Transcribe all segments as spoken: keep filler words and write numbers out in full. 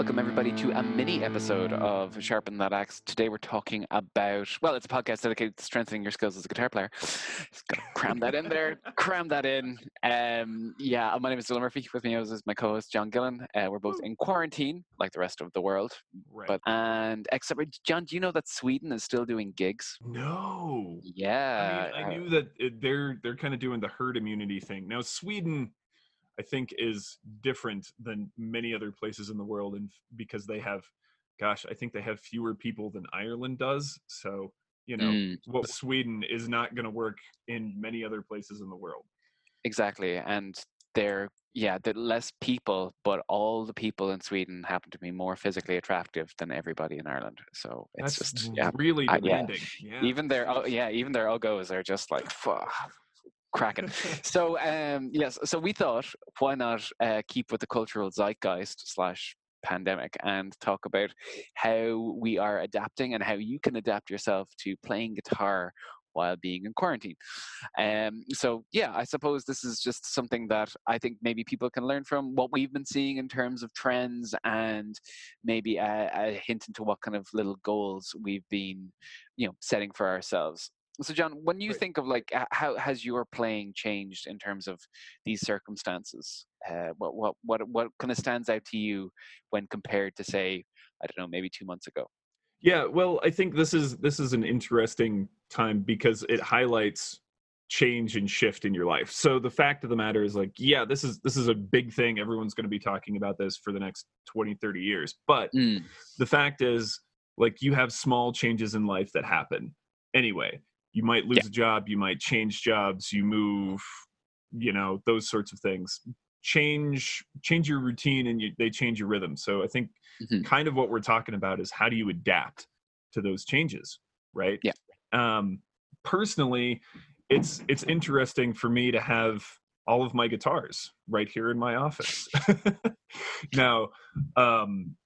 Welcome, everybody, to a mini-episode of Sharpen That Axe. Today we're talking about, well, it's a podcast dedicated to strengthening your skills as a guitar player. Just got to cram that in there. Cram that in. Um, yeah, my name is Dylan Murphy. With me is my co-host, John Gillen. Uh, we're both in quarantine, like the rest of the world. Right. But, and except, John, do you know that Sweden is still doing gigs? No. Yeah. I mean, I knew that they're, they're kind of doing the herd immunity thing. Now, Sweden, I think, is different than many other places in the world, and because they have, gosh, I think they have fewer people than Ireland does. So, you know, mm. what Sweden is not going to work in many other places in the world. Exactly. And they're, yeah, they're less people, but all the people in Sweden happen to be more physically attractive than everybody in Ireland. So it's That's just yeah, really I, demanding. Yeah. Yeah. Even their, yeah, even their ogos are just like, fuck. Cracking. So um yes, so we thought, why not uh, keep with the cultural zeitgeist slash pandemic and talk about how we are adapting and how you can adapt yourself to playing guitar while being in quarantine. Um so yeah, I suppose this is just something that I think maybe people can learn from what we've been seeing in terms of trends, and maybe a, a hint into what kind of little goals we've been, you know, setting for ourselves. So, John, when you right. think of, like, how has your playing changed in terms of these circumstances? Uh, what what what what kind of stands out to you when compared to, say, I don't know, maybe two months ago? Yeah, well, I think this is this is an interesting time because it highlights change and shift in your life. So the fact of the matter is, like, yeah, this is this is a big thing. Everyone's going to be talking about this for the next twenty, thirty years. But mm. the fact is, like, you have small changes in life that happen anyway. You might lose yeah. a job, you might change jobs, you move, you know, those sorts of things. Change change your routine and you, they change your rhythm. So I think mm-hmm. kind of what we're talking about is how do you adapt to those changes, right? Yeah. Um, personally, it's it's interesting for me to have all of my guitars right here in my office. Now, um,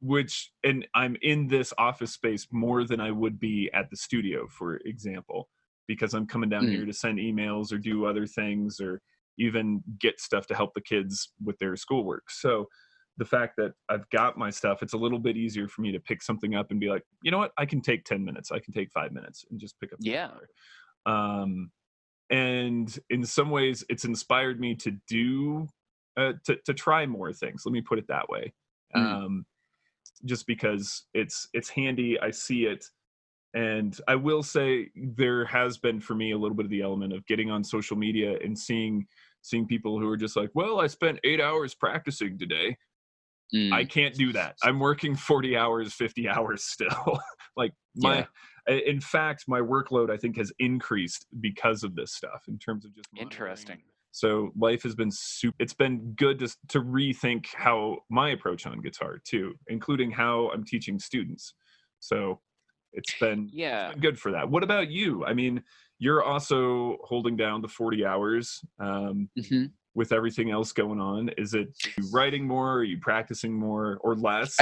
which, and I'm in this office space more than I would be at the studio, for example, because I'm coming down mm. here to send emails or do other things or even get stuff to help the kids with their schoolwork. So the fact that I've got my stuff, it's a little bit easier for me to pick something up and be like, you know what, I can take ten minutes, I can take five minutes and just pick up the yeah. guitar. Um, and in some ways it's inspired me to do, uh, to, to try more things. Let me put it that way. Mm. Um, just because it's it's handy, I see it. And I will say there has been for me a little bit of the element of getting on social media and seeing seeing people who are just like, well, I spent eight hours practicing today. Mm. I can't do that. I'm working forty hours, fifty hours still. Like my yeah. in fact, my workload, I think, has increased because of this stuff in terms of just monitoring. Interesting. So life has been super, it's been good to, to rethink how my approach on guitar too, including how I'm teaching students. So it's been, yeah. it's been good for that. What about you? I mean, you're also holding down the forty hours um, mm-hmm. with everything else going on. Is it you writing more? Are you practicing more or less?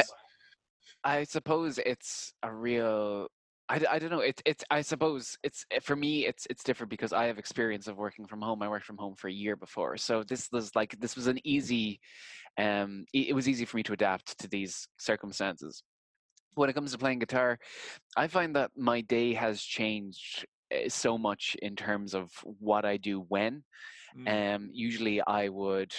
I, I suppose it's a real... I, I don't know. It's it's. I suppose it's for me. It's it's different because I have experience of working from home. I worked from home for a year before, so this was like this was an easy. Um, it was easy for me to adapt to these circumstances. When it comes to playing guitar, I find that my day has changed so much in terms of what I do when. Mm. Um, usually, I would.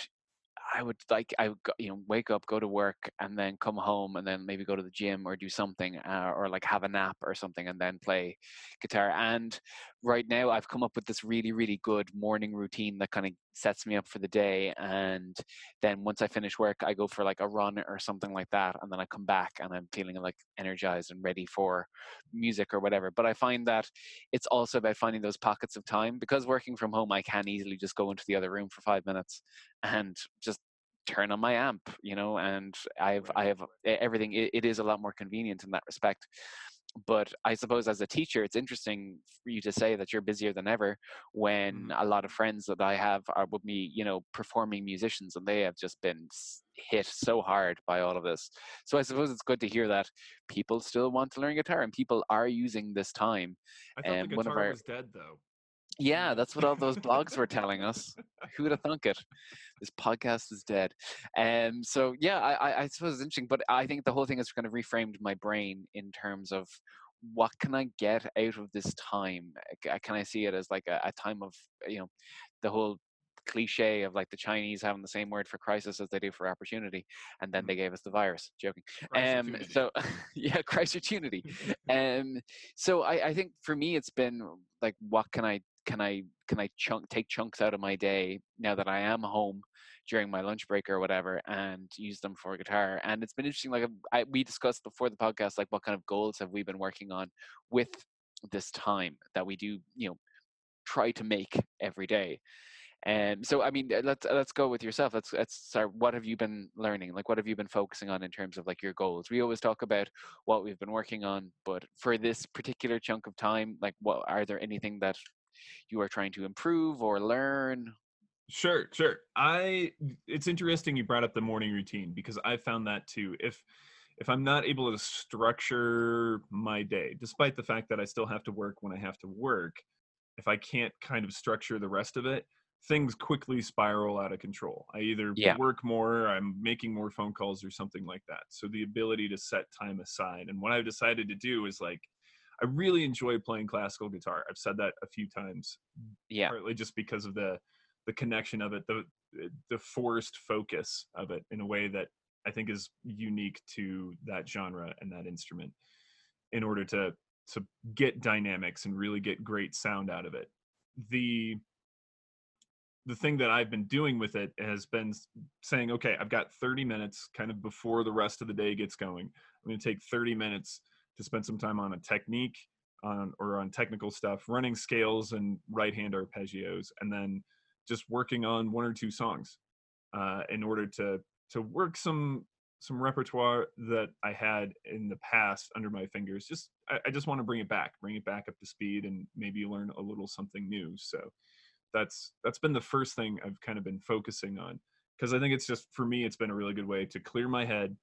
I would like, I would, you know, wake up, go to work, and then come home, and then maybe go to the gym or do something, uh, or like have a nap or something, and then play guitar. And right now, I've come up with this really, really good morning routine that kind of sets me up for the day. And then once I finish work, I go for like a run or something like that. And then I come back and I'm feeling like energized and ready for music or whatever. But I find that it's also about finding those pockets of time, because working from home, I can easily just go into the other room for five minutes and just turn on my amp, you know, and I've, I have everything. It, it is a lot more convenient in that respect. But I suppose as a teacher, it's interesting for you to say that you're busier than ever when mm. a lot of friends that I have are with me, you know, performing musicians, and they have just been hit so hard by all of this. So I suppose it's good to hear that people still want to learn guitar and people are using this time. I thought um, the guitar our... was dead, though. Yeah, that's what all those blogs were telling us. Who would have thunk it? This podcast is dead. Um, so, yeah, I, I suppose it's interesting. But I think the whole thing has kind of reframed my brain in terms of what can I get out of this time? Can I see it as like a, a time of, you know, the whole cliche of like the Chinese having the same word for crisis as they do for opportunity, and then mm-hmm. they gave us the virus. Joking. Um, so yeah, crisis-tunity. um, so I, I think for me it's been like, what can I can I can I chunk take chunks out of my day now that I am home during my lunch break or whatever, and use them for guitar. And it's been interesting. Like I, we discussed before the podcast, like what kind of goals have we been working on with this time that we do, you know, try to make every day. And um, so, I mean, let's let's go with yourself. Let's let's start. What have you been learning? Like, what have you been focusing on in terms of like your goals? We always talk about what we've been working on, but for this particular chunk of time, like, what are there anything that you are trying to improve or learn? Sure, sure. I it's interesting you brought up the morning routine, because I found that too. If if I'm not able to structure my day, despite the fact that I still have to work when I have to work, if I can't kind of structure the rest of it, things quickly spiral out of control. I either yeah. work more, I'm making more phone calls or something like that. So the ability to set time aside. And what I've decided to do is like, I really enjoy playing classical guitar. I've said that a few times, yeah, partly just because of the the connection of it, the the forced focus of it in a way that I think is unique to that genre and that instrument in order to to get dynamics and really get great sound out of it. The the thing that I've been doing with it has been saying, okay, I've got thirty minutes kind of before the rest of the day gets going. I'm going to take thirty minutes to spend some time on a technique on or on technical stuff, running scales and right-hand arpeggios, and then just working on one or two songs uh, in order to to work some some repertoire that I had in the past under my fingers. Just I, I just want to bring it back, bring it back up to speed and maybe learn a little something new. So that's that's been the first thing I've kind of been focusing on, because I think it's just, for me, it's been a really good way to clear my head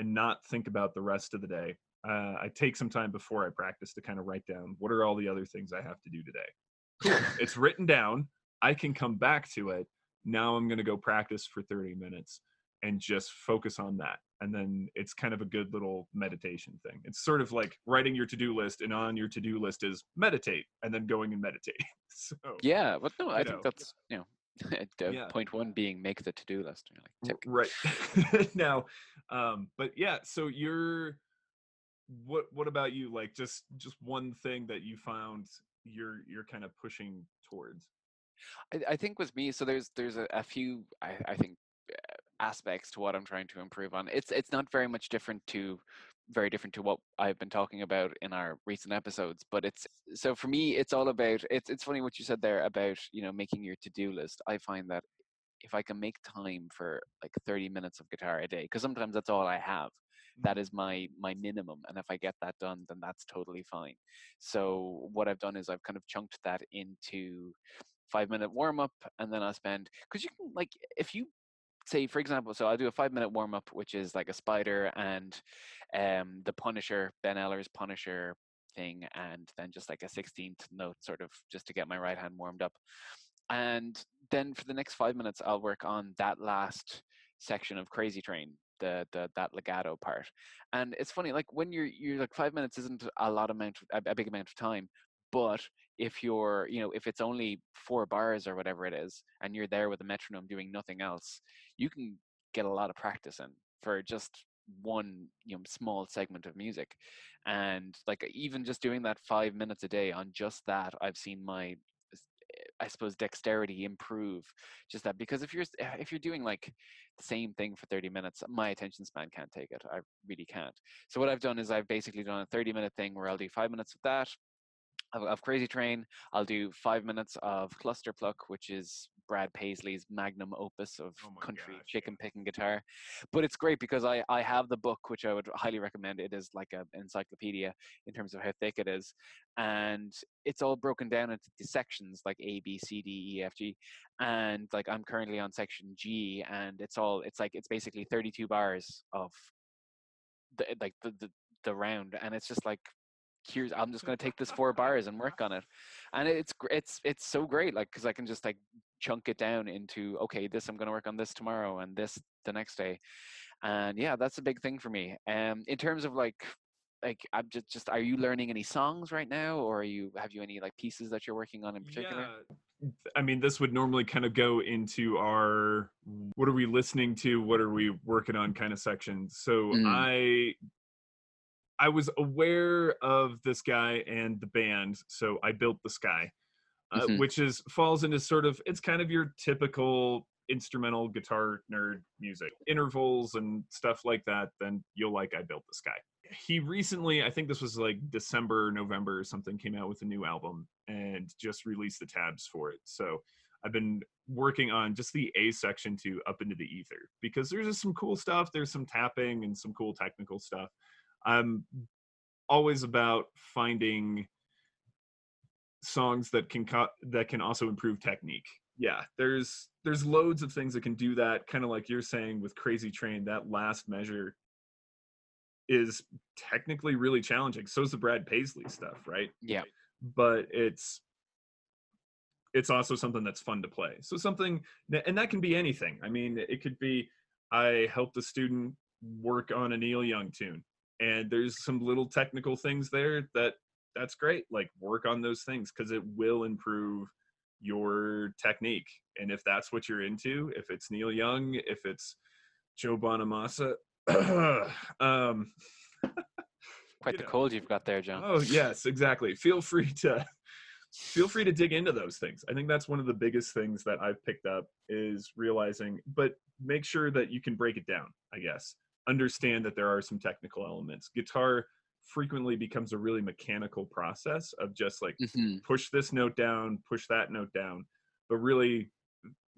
and not think about the rest of the day. Uh, I take some time before I practice to kind of write down, what are all the other things I have to do today? It's written down. I can come back to it. Now I'm going to go practice for thirty minutes and just focus on that. And then it's kind of a good little meditation thing. It's sort of like writing your to-do list, and on your to-do list is meditate, and then going and meditate. So yeah, but no, I know. think that's, you know, yeah. point one being make the to-do list. You're like, right. Now, um, but yeah, so you're, what What about you? Like just just one thing that you found you're you're kind of pushing towards? I, I think with me, so there's there's a, a few, I, I think, uh, aspects to what I'm trying to improve on. It's it's not very much different to very different to what I've been talking about in our recent episodes, but it's so for me it's all about it's it's funny what you said there about, you know, making your to-do list. I find that if I can make time for like thirty minutes of guitar a day, because sometimes that's all I have, that is my my minimum, and if I get that done, then that's totally fine. So what I've done is I've kind of chunked that into five minute warm-up, and then I'll spend, because you can, like, if you say, for example, so I'll do a five-minute warm-up, which is like a Spider and um, the Punisher, Ben Eller's Punisher thing, and then just like a sixteenth note, sort of, just to get my right hand warmed up. And then for the next five minutes, I'll work on that last section of Crazy Train, the, the that legato part. And it's funny, like when you're you're like five minutes isn't a lot amount, of, a big amount of time, but if you're, you know, if it's only four bars or whatever it is, and you're there with a metronome doing nothing else, you can get a lot of practice in for just one, you know, small segment of music. And like even just doing that five minutes a day on just that, I've seen my, I suppose, dexterity improve. Just that, because if you're if you're doing like the same thing for thirty minutes, my attention span can't take it. I really can't. So what I've done is I've basically done a thirty minute thing where I'll do five minutes of that, of Crazy Train. I'll do five minutes of Cluster Pluck, which is Brad Paisley's magnum opus of oh country gosh. chicken picking guitar. But it's great because I, I have the book, which I would highly recommend. It is like an encyclopedia in terms of how thick it is. And it's all broken down into sections like A, B, C, D, E, F, G. And like I'm currently on section G, and it's all, it's like, it's basically thirty-two bars of the, like the, the, the round. And it's just like, here's, I'm just going to take this four bars and work on it. And it's, it's, it's so great. Like, cause I can just like chunk it down into, okay, this, I'm going to work on this tomorrow and this the next day. And yeah, that's a big thing for me. Um, in terms of like, like, I'm just, just, are you learning any songs right now? Or are you, have you any like pieces that you're working on in particular? Yeah. I mean, this would normally kind of go into our, what are we listening to? What are we working on kind of section. So mm. I, I was aware of this guy and the band. So I Built the Sky, uh, mm-hmm. which is falls into sort of, it's kind of your typical instrumental guitar nerd music, Intervals and stuff like that. Then you'll like, I Built the Sky. He recently, I think this was like December, November or something, came out with a new album and just released the tabs for it. So I've been working on just the A section to Up Into the Ether, because there's just some cool stuff. There's some tapping and some cool technical stuff. I'm always about finding songs that can co- that can also improve technique. Yeah, there's there's loads of things that can do that. Kind of like you're saying with Crazy Train, that last measure is technically really challenging. So is the Brad Paisley stuff, right? Yeah. But it's it's also something that's fun to play. So something, and that can be anything. I mean, it could be I helped a student work on a Neil Young tune, and there's some little technical things there that that's great. Like, work on those things because it will improve your technique. And if that's what you're into, if it's Neil Young, if it's Joe Bonamassa, um, quite the know. Cold you've got there, John. Oh yes, exactly. Feel free to feel free to dig into those things. I think that's one of the biggest things that I've picked up is realizing, but make sure that you can break it down, I guess. Understand that there are some technical elements. Guitar frequently becomes a really mechanical process of just like mm-hmm. push this note down, push that note down, but really,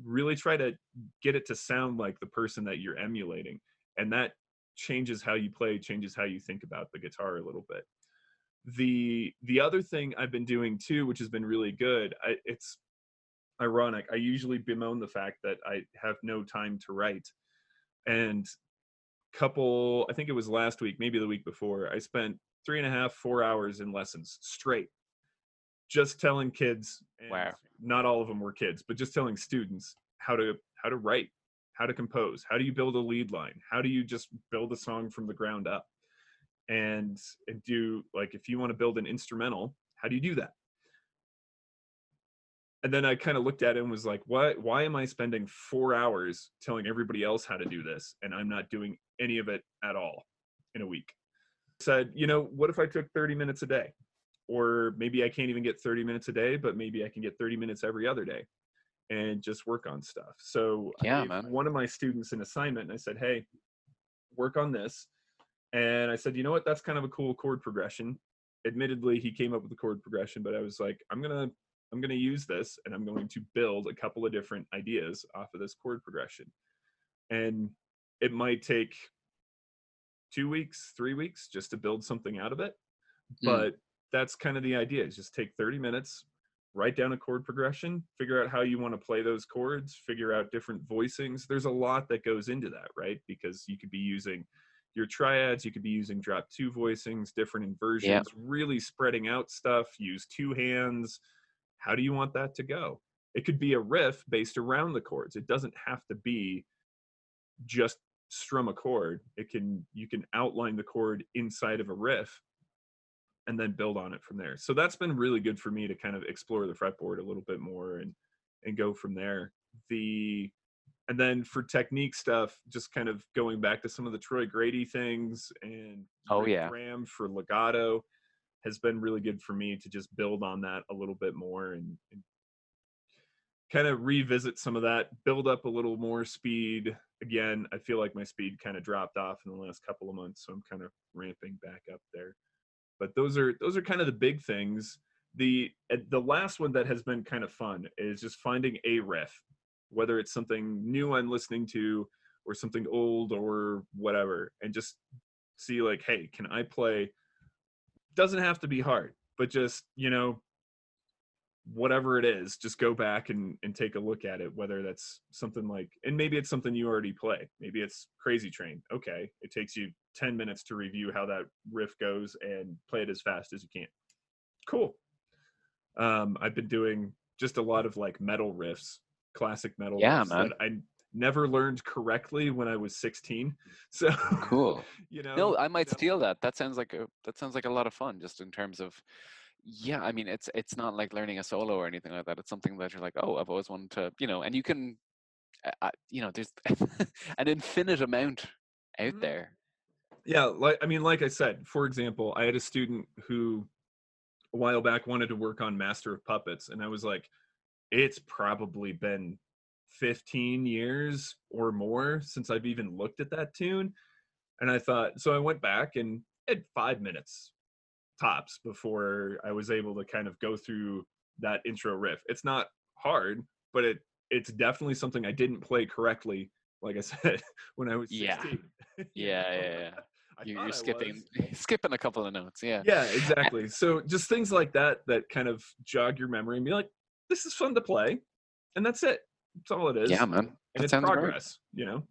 really try to get it to sound like the person that you're emulating. And that changes how you play, changes how you think about the guitar a little bit. The the other thing I've been doing too, which has been really good, I, it's ironic. I usually bemoan the fact that I have no time to write. And couple, I think it was last week, maybe the week before, I spent three and a half, four hours in lessons straight, just telling kids, and wow. not all of them were kids, but just telling students how to how to write, how to compose, how do you build a lead line, how do you just build a song from the ground up, and, and do, like, if you want to build an instrumental, how do you do that? And then I kind of looked at it and was like, "What? Why am I spending four hours telling everybody else how to do this, and I'm not doing any of it at all in a week?" I said, you know, what if I took thirty minutes a day? Or maybe I can't even get thirty minutes a day, but maybe I can get thirty minutes every other day and just work on stuff. So yeah, I gave one of my students an assignment, and I said, hey, work on this. And I said, you know what? That's kind of a cool chord progression. Admittedly, he came up with a chord progression, but I was like, I'm going to I'm going to use this, and I'm going to build a couple of different ideas off of this chord progression. And it might take two weeks, three weeks just to build something out of it. Mm. But that's kind of the idea, is just take thirty minutes, write down a chord progression, figure out how you want to play those chords, figure out different voicings. There's a lot that goes into that, right? Because you could be using your triads, you could be using drop two voicings, different inversions, yeah. really spreading out stuff, use two hands. How do you want that to go? It could be a riff based around the chords. It doesn't have to be just strum a chord. It can, you can outline the chord inside of a riff and then build on it from there. So that's been really good for me to kind of explore the fretboard a little bit more and, and go from there. The, and then for technique stuff, just kind of going back to some of the Troy Grady things and oh, yeah. Graham for legato has been really good for me to just build on that a little bit more and, and kind of revisit some of that, build up a little more speed. Again, I feel like my speed kind of dropped off in the last couple of months, so I'm kind of ramping back up there. But those are those are kind of the big things. The the last one that has been kind of fun is just finding a riff, whether it's something new I'm listening to or something old or whatever, and just see like, hey, can I play? Doesn't have to be hard, but just, you know, whatever it is, just go back and, and take a look at it, whether that's something like, and maybe it's something you already play. Maybe it's Crazy Train. Okay. It takes you ten minutes to review how that riff goes and play it as fast as you can. Cool. Um, I've been doing just a lot of like metal riffs, classic metal yeah, riffs man. that I never learned correctly when I was sixteen. So cool. You know, no, I might you know. steal that. That sounds like a, that sounds like a lot of fun, just in terms of, yeah, I mean, it's, it's not like learning a solo or anything like that. It's something that you're like, oh, I've always wanted to, you know, and you can, uh, you know, there's an infinite amount out mm-hmm. there. Yeah. Like, I mean, like I said, for example, I had a student who a while back wanted to work on Master of Puppets. And I was like, it's probably been fifteen years or more since I've even looked at that tune. And I thought, so I went back and had five minutes tops before I was able to kind of go through that intro riff. It's not hard, but it it's definitely something I didn't play correctly. Like I said, when I was sixteen. Yeah, yeah, yeah. yeah. You, you're skipping, skipping a couple of notes. Yeah. Yeah, exactly. So just things like that, that kind of jog your memory and be like, this is fun to play. And that's it. That's all it is. Yeah, man. And it's progress, you know?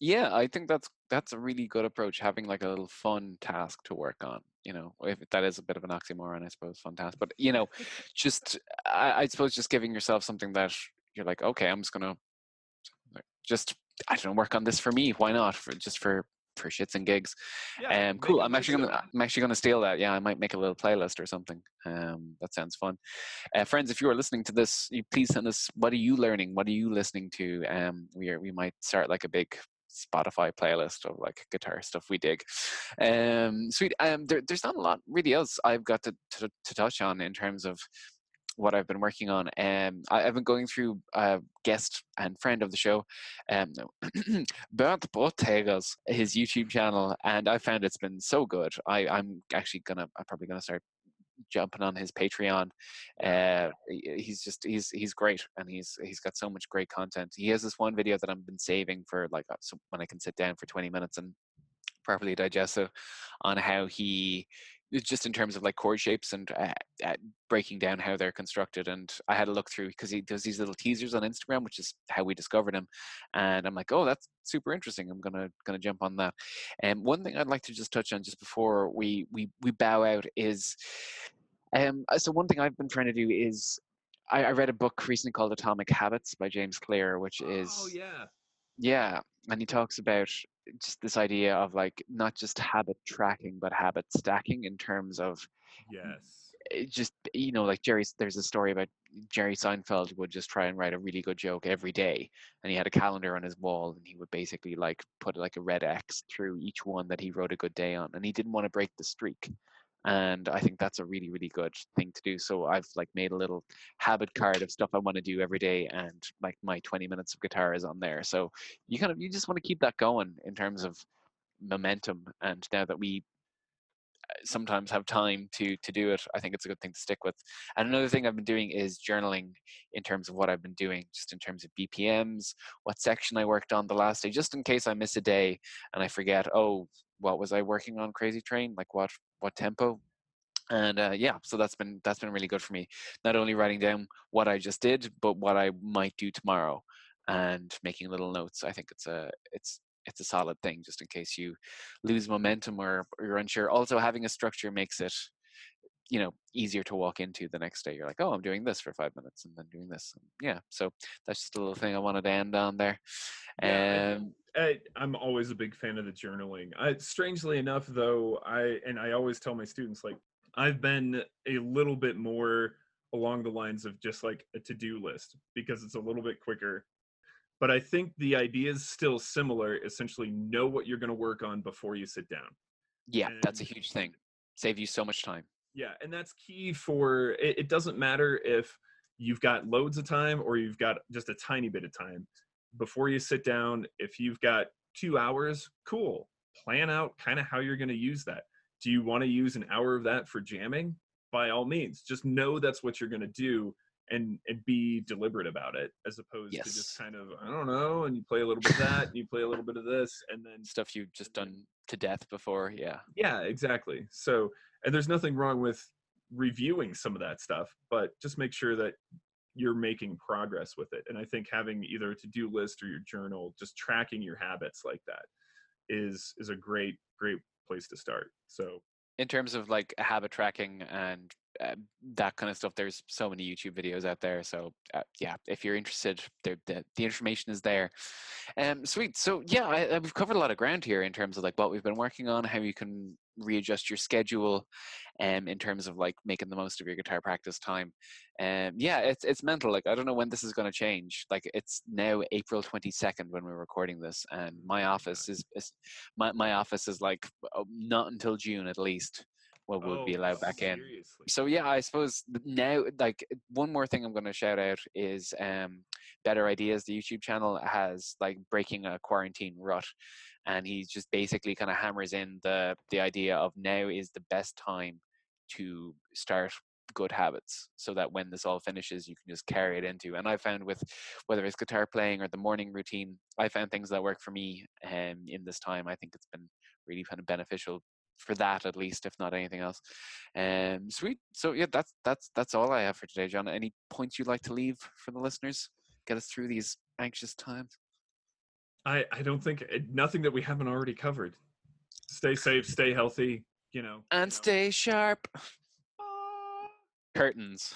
Yeah, I think that's, that's a really good approach. Having like a little fun task to work on, you know, if that is a bit of an oxymoron, I suppose, fun task, but you know, just, I, I suppose just giving yourself something that you're like, okay, I'm just going to just, I don't know, work on this for me. Why not? For just for, for shits and gigs. Yeah, um, cool. I'm actually gonna, I'm actually gonna steal that. Yeah, I might make a little playlist or something. Um, that sounds fun. Uh, friends, if you are listening to this, you please send us. What are you learning? What are you listening to? Um, we are, we might start like a big Spotify playlist of like guitar stuff we dig. Um, sweet. Um, there, there's not a lot really else I've got to, to to touch on in terms of what I've been working on. Um, I, I've been going through a uh, guest and friend of the show, um, no, Bert Botegas, his YouTube channel, and I found it's been so good. I, I'm actually gonna, I'm probably gonna start jumping on his Patreon. Uh, he's just, he's he's great, and he's he's got so much great content. He has this one video that I've been saving for like so when I can sit down for twenty minutes and properly digest it, on how he. Just in terms of like chord shapes and uh, uh, breaking down how they're constructed. And I had a look through, because he does these little teasers on Instagram, which is how we discovered him. And I'm like, oh, that's super interesting. I'm gonna gonna jump on that. And um, one thing I'd like to just touch on just before we we we bow out is, um, so one thing I've been trying to do is I, I read a book recently called Atomic Habits by James Clear, which is oh yeah yeah, and he talks about just this idea of like not just habit tracking but habit stacking, in terms of yes just you know like Jerry's there's a story about Jerry Seinfeld would just try and write a really good joke every day, and he had a calendar on his wall, and he would basically like put like a red X through each one that he wrote a good day on, and he didn't want to break the streak. And I think that's a really, really good thing to do. So I've like made a little habit card of stuff I want to do every day, and like my twenty minutes of guitar is on there. So you kind of, you just want to keep that going in terms of momentum. And now that we sometimes have time to, to do it, I think it's a good thing to stick with. And another thing I've been doing is journaling in terms of what I've been doing, just in terms of B P Ms, what section I worked on the last day, just in case I miss a day and I forget, oh, what was I working on Crazy Train? Like what, what tempo? And uh, yeah, so that's been, that's been really good for me. Not only writing down what I just did, but what I might do tomorrow, and making little notes. I think it's a, it's, it's a solid thing, just in case you lose momentum or, or you're unsure. Also having a structure makes it, you know, easier to walk into the next day. You're like, oh, I'm doing this for five minutes and then doing this. And yeah. So that's just a little thing I wanted to end on there. Yeah, um, I, I'm always a big fan of the journaling. I, strangely enough though, I, and I always tell my students, like I've been a little bit more along the lines of just like a to-do list, because it's a little bit quicker. But I think the idea is still similar. Essentially, know what you're going to work on before you sit down. Yeah, and that's a huge thing. Save you so much time. Yeah, and that's key for, it, it doesn't matter if you've got loads of time or you've got just a tiny bit of time. Before you sit down, if you've got two hours, cool. Plan out kind of how you're going to use that. Do you want to use an hour of that for jamming? By all means, just know that's what you're going to do. And, and be deliberate about it, as opposed yes. to just kind of, I don't know, and you play a little bit of that, and you play a little bit of this, and then... Stuff you've just done to death before, yeah. Yeah, exactly. So, and there's nothing wrong with reviewing some of that stuff, but just make sure that you're making progress with it. And I think having either a to-do list or your journal, just tracking your habits like that is is a great great place to start. So in terms of like habit tracking and uh, that kind of stuff, there's so many YouTube videos out there. So uh, yeah, if you're interested, the the information is there. Um, sweet. So yeah, I, I, we've covered a lot of ground here in terms of like what we've been working on, how you can readjust your schedule, and um, in terms of like making the most of your guitar practice time. Um, yeah, it's it's mental. Like I don't know when this is going to change. Like it's now April twenty-second when we're recording this, and my office is, is my my office is like oh, not until June at least. Well, we'll oh, be allowed back seriously? in. So yeah, I suppose now, like one more thing I'm going to shout out is um, Better Ideas. The YouTube channel has like breaking a quarantine rut, and he just basically kind of hammers in the the idea of now is the best time to start good habits, so that when this all finishes, you can just carry it into. And I found with whether it's guitar playing or the morning routine, I found things that work for me. And um, in this time, I think it's been really kind of beneficial for that, at least, if not anything else. Um, sweet. So yeah, that's that's that's all I have for today, John. Any points you'd like to leave for the listeners? Get us through these anxious times. I I don't think nothing that we haven't already covered. Stay safe, stay healthy, you know, and you know. Stay sharp. Uh, Curtains.